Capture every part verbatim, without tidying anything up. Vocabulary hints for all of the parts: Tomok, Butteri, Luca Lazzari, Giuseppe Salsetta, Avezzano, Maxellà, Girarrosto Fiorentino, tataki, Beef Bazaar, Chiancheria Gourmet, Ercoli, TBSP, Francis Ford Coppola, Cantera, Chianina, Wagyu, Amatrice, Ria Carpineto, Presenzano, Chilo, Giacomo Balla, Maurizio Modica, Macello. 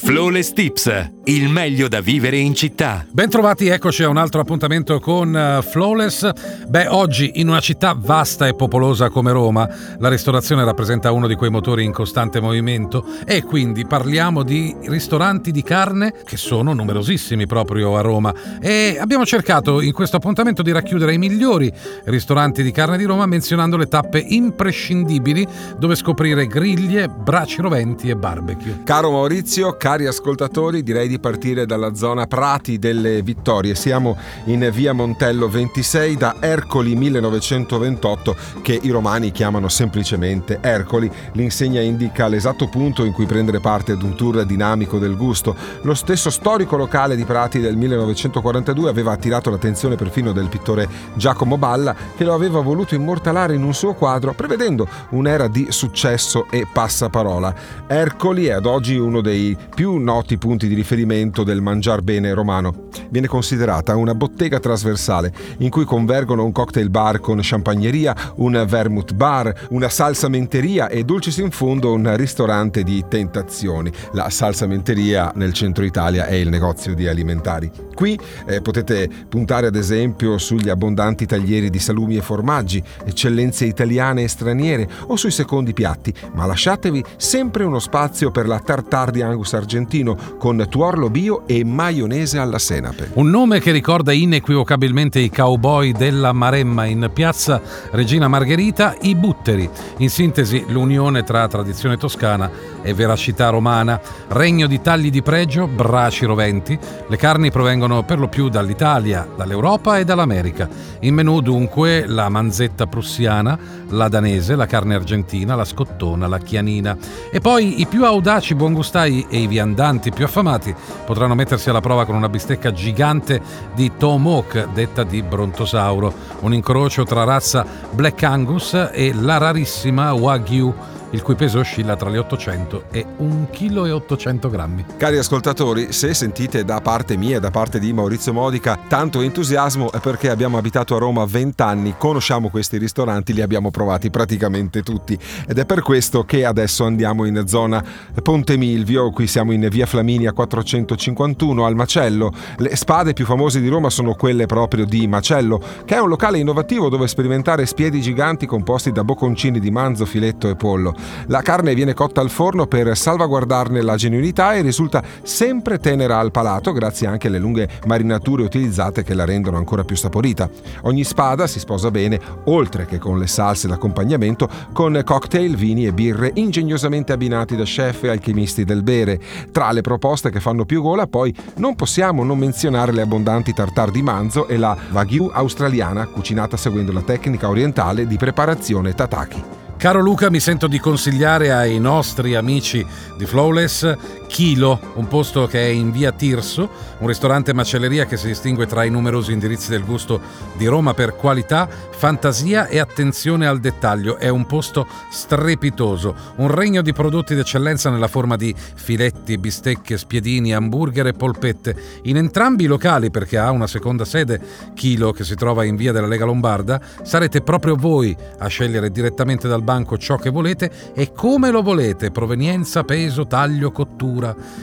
Flawless Tips, il meglio da vivere in città. Bentrovati, eccoci a un altro appuntamento con Flawless. Beh, oggi in una città vasta e popolosa come Roma, la ristorazione rappresenta uno di quei motori in costante movimento e quindi parliamo di ristoranti di carne che sono numerosissimi proprio a Roma, e abbiamo cercato in questo appuntamento di racchiudere i migliori ristoranti di carne di Roma menzionando le tappe imprescindibili dove scoprire griglie, braci roventi e barbecue. Caro Maurizio, cari ascoltatori, direi di partire dalla zona Prati delle Vittorie. Siamo in via Montello ventisei, da Ercoli millenovecentoventotto, che i romani chiamano semplicemente Ercoli. L'insegna indica l'esatto punto in cui prendere parte ad un tour dinamico del gusto. Lo stesso storico locale di Prati del millenovecentoquarantadue aveva attirato l'attenzione perfino del pittore Giacomo Balla, che lo aveva voluto immortalare in un suo quadro, prevedendo un'era di successo e passaparola. Ercoli è ad oggi uno dei più noti punti di riferimento del mangiar bene romano. Viene considerata una bottega trasversale in cui convergono un cocktail bar con champagneria, un vermouth bar, una salsamenteria e, dulcis in fondo, un ristorante di tentazioni. La salsamenteria nel centro Italia è il negozio di alimentari. Qui eh, potete puntare ad esempio sugli abbondanti taglieri di salumi e formaggi, eccellenze italiane e straniere, o sui secondi piatti, ma lasciatevi sempre uno spazio per la tartare di Angus argentino con tuorlo bio e maionese alla senape. Un nome che ricorda inequivocabilmente i cowboy della Maremma in piazza Regina Margherita, i Butteri. In sintesi, l'unione tra tradizione toscana e veracità romana, regno di tagli di pregio, braci roventi. Le carni provengono per lo più dall'Italia, dall'Europa e dall'America. In menù dunque la manzetta prussiana, la danese, la carne argentina, la scottona, la chianina. E poi i più audaci buongustai e i viandanti più affamati potranno mettersi alla prova con una bistecca gigante di Tomok, detta di Brontosauro, un incrocio tra razza Black Angus e la rarissima Wagyu, il cui peso oscilla tra gli ottocento e un chilo e ottocento grammi. Cari ascoltatori, se sentite da parte mia e da parte di Maurizio Modica tanto entusiasmo, è perché abbiamo abitato a Roma vent'anni, conosciamo questi ristoranti, li abbiamo provati praticamente tutti, ed è per questo che adesso andiamo in zona Ponte Milvio. Qui siamo in via Flaminia quattrocentocinquantuno al Macello. Le spade più famose di Roma sono quelle proprio di Macello, che è un locale innovativo dove sperimentare spiedi giganti composti da bocconcini di manzo, filetto e pollo. La carne viene cotta al forno per salvaguardarne la genuinità e risulta sempre tenera al palato grazie anche alle lunghe marinature utilizzate che la rendono ancora più saporita. Ogni spada si sposa bene, oltre che con le salse d'accompagnamento, con cocktail, vini e birre ingegnosamente abbinati da chef e alchimisti del bere. Tra le proposte che fanno più gola poi non possiamo non menzionare le abbondanti tartare di manzo e la Wagyu australiana, cucinata seguendo la tecnica orientale di preparazione tataki. Caro Luca, mi sento di consigliare ai nostri amici di Flawless Chilo, un posto che è in via Tirso, un ristorante macelleria che si distingue tra i numerosi indirizzi del gusto di Roma per qualità, fantasia e attenzione al dettaglio. È un posto strepitoso, un regno di prodotti d'eccellenza nella forma di filetti, bistecche, spiedini, hamburger e polpette. In entrambi i locali, perché ha una seconda sede Chilo che si trova in via della Lega Lombarda, sarete proprio voi a scegliere direttamente dal banco ciò che volete e come lo volete: provenienza, peso, taglio, cottura.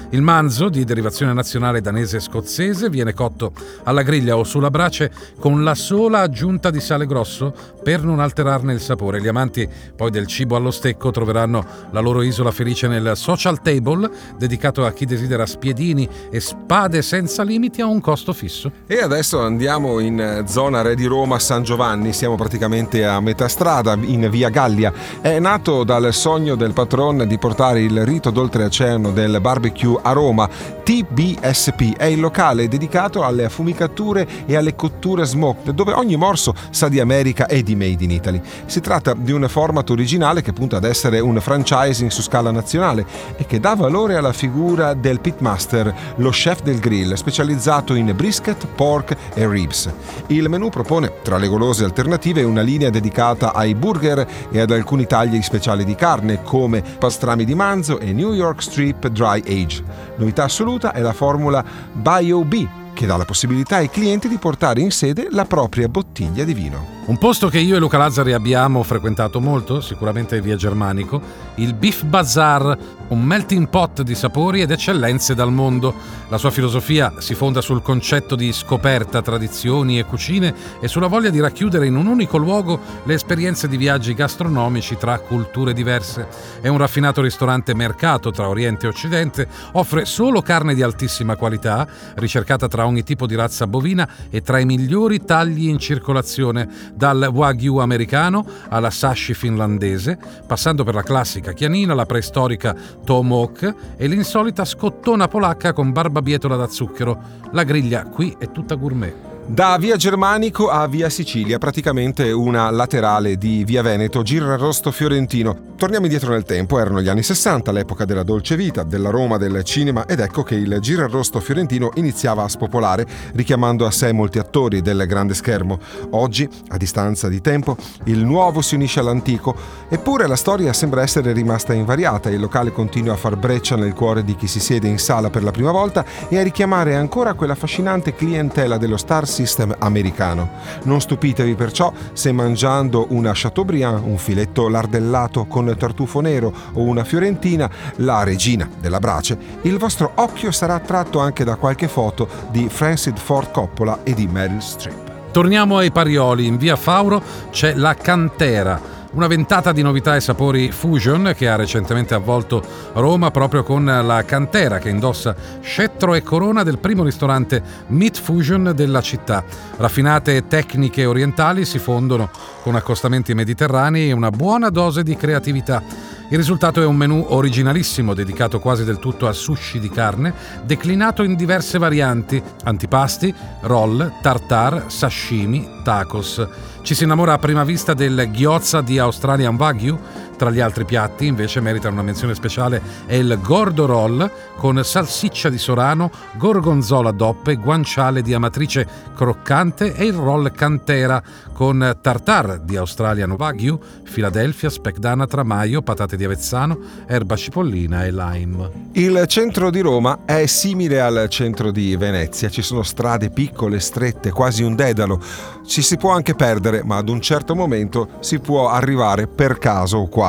Il manzo, di derivazione nazionale danese e scozzese, viene cotto alla griglia o sulla brace con la sola aggiunta di sale grosso per non alterarne il sapore. Gli amanti poi del cibo allo stecco troveranno la loro isola felice nel social table, dedicato a chi desidera spiedini e spade senza limiti a un costo fisso. E adesso andiamo in zona Re di Roma, San Giovanni. Siamo praticamente a metà strada, in via Gallia. È nato dal sogno del patron di portare il rito d'oltreoceano del barbecue a Roma. T B S P è il locale dedicato alle affumicature e alle cotture smoked, dove ogni morso sa di America e di Made in Italy. Si tratta di un format originale che punta ad essere un franchising su scala nazionale e che dà valore alla figura del pitmaster, lo chef del grill, specializzato in brisket, pork e ribs. Il menù propone, tra le golose alternative, una linea dedicata ai burger e ad alcuni tagli speciali di carne come pastrami di manzo e New York Strip Dry Age. Novità assoluta è la formula B O B, che dà la possibilità ai clienti di portare in sede la propria bottiglia di vino. Un posto che io e Luca Lazzari abbiamo frequentato molto, sicuramente via Germanico, il Beef Bazaar, un melting pot di sapori ed eccellenze dal mondo. La sua filosofia si fonda sul concetto di scoperta, tradizioni e cucine e sulla voglia di racchiudere in un unico luogo le esperienze di viaggi gastronomici tra culture diverse. È un raffinato ristorante mercato tra Oriente e Occidente, offre solo carne di altissima qualità, ricercata tra ogni tipo di razza bovina e tra i migliori tagli in circolazione, dal Wagyu americano alla sashi finlandese, passando per la classica chianina, la preistorica Tomok e l'insolita scottona polacca con barbabietola da zucchero. La griglia qui è tutta gourmet. Da via Germanico a via Sicilia, praticamente una laterale di via Veneto, Girarrosto Fiorentino. Torniamo indietro nel tempo, erano gli anni sessanta, l'epoca della dolce vita, della Roma, del cinema, ed ecco che il Girarrosto Fiorentino iniziava a spopolare, richiamando a sé molti attori del grande schermo. Oggi, a distanza di tempo, il nuovo si unisce all'antico, eppure la storia sembra essere rimasta invariata e il locale continua a far breccia nel cuore di chi si siede in sala per la prima volta e a richiamare ancora quella affascinante clientela dello star system americano. Non stupitevi perciò se mangiando una Chateaubriand, un filetto lardellato con tartufo nero o una fiorentina, la regina della brace, il vostro occhio sarà attratto anche da qualche foto di Francis Ford Coppola e di Meryl Streep. Torniamo ai Parioli, in via Fauro c'è la Cantera, una ventata di novità e sapori fusion che ha recentemente avvolto Roma proprio con la Cantera, che indossa scettro e corona del primo ristorante meat fusion della città. Raffinate tecniche orientali si fondono con accostamenti mediterranei e una buona dose di creatività. Il risultato è un menù originalissimo, dedicato quasi del tutto a sushi di carne, declinato in diverse varianti: antipasti, roll, tartar, sashimi, tacos. Ci si innamora a prima vista del gyoza di Australian Wagyu. Tra gli altri piatti invece merita una menzione speciale è il gordo roll con salsiccia di sorano, gorgonzola doppe, guanciale di amatrice croccante e il roll Cantera con tartar di Australian Wagyu, Philadelphia, speck d'anatra, maio, patate di Avezzano, erba cipollina e lime. Il centro di Roma è simile al centro di Venezia, ci sono strade piccole, strette, quasi un dedalo. Ci si può anche perdere, ma ad un certo momento si può arrivare per caso o quasi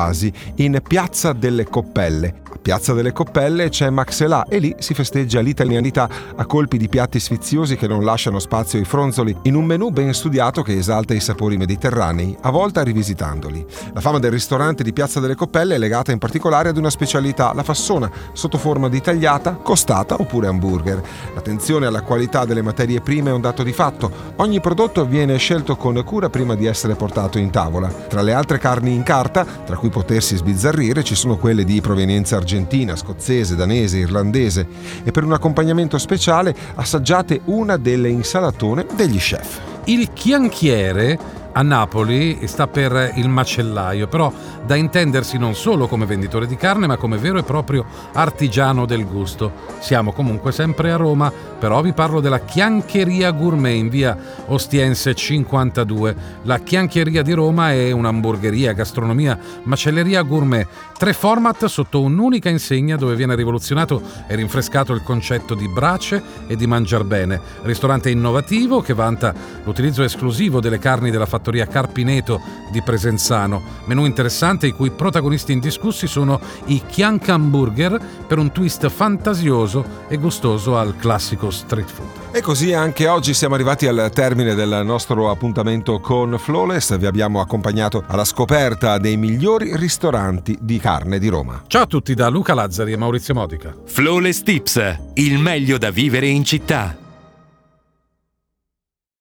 in Piazza delle Coppelle. A Piazza delle Coppelle c'è Maxellà e lì si festeggia l'italianità a colpi di piatti sfiziosi che non lasciano spazio ai fronzoli, in un menù ben studiato che esalta i sapori mediterranei, a volta rivisitandoli. La fama del ristorante di Piazza delle Coppelle è legata in particolare ad una specialità, la fassona, sotto forma di tagliata, costata oppure hamburger. L'attenzione alla qualità delle materie prime è un dato di fatto. Ogni prodotto viene scelto con cura prima di essere portato in tavola. Tra le altre carni in carta, tra cui potersi sbizzarrire, ci sono quelle di provenienza argentina, scozzese, danese, irlandese, e per un accompagnamento speciale assaggiate una delle insalatone degli chef. Il chianchiere a Napoli sta per il macellaio, però da intendersi non solo come venditore di carne, ma come vero e proprio artigiano del gusto. Siamo comunque sempre a Roma, però vi parlo della Chiancheria Gourmet in via Ostiense cinquantadue. La Chiancheria di Roma è un'hamburgeria, gastronomia, macelleria gourmet, tre format sotto un'unica insegna, dove viene rivoluzionato e rinfrescato il concetto di brace e di mangiar bene. Ristorante innovativo che vanta l'utilizzo esclusivo delle carni della fattoria Ria Carpineto di Presenzano. Menù interessante i cui protagonisti indiscussi sono i Chiancamburger, per un twist fantasioso e gustoso al classico street food. E così anche oggi siamo arrivati al termine del nostro appuntamento con Flawless. Vi abbiamo accompagnato alla scoperta dei migliori ristoranti di carne di Roma. Ciao a tutti da Luca Lazzari e Maurizio Modica. Flawless Tips, il meglio da vivere in città.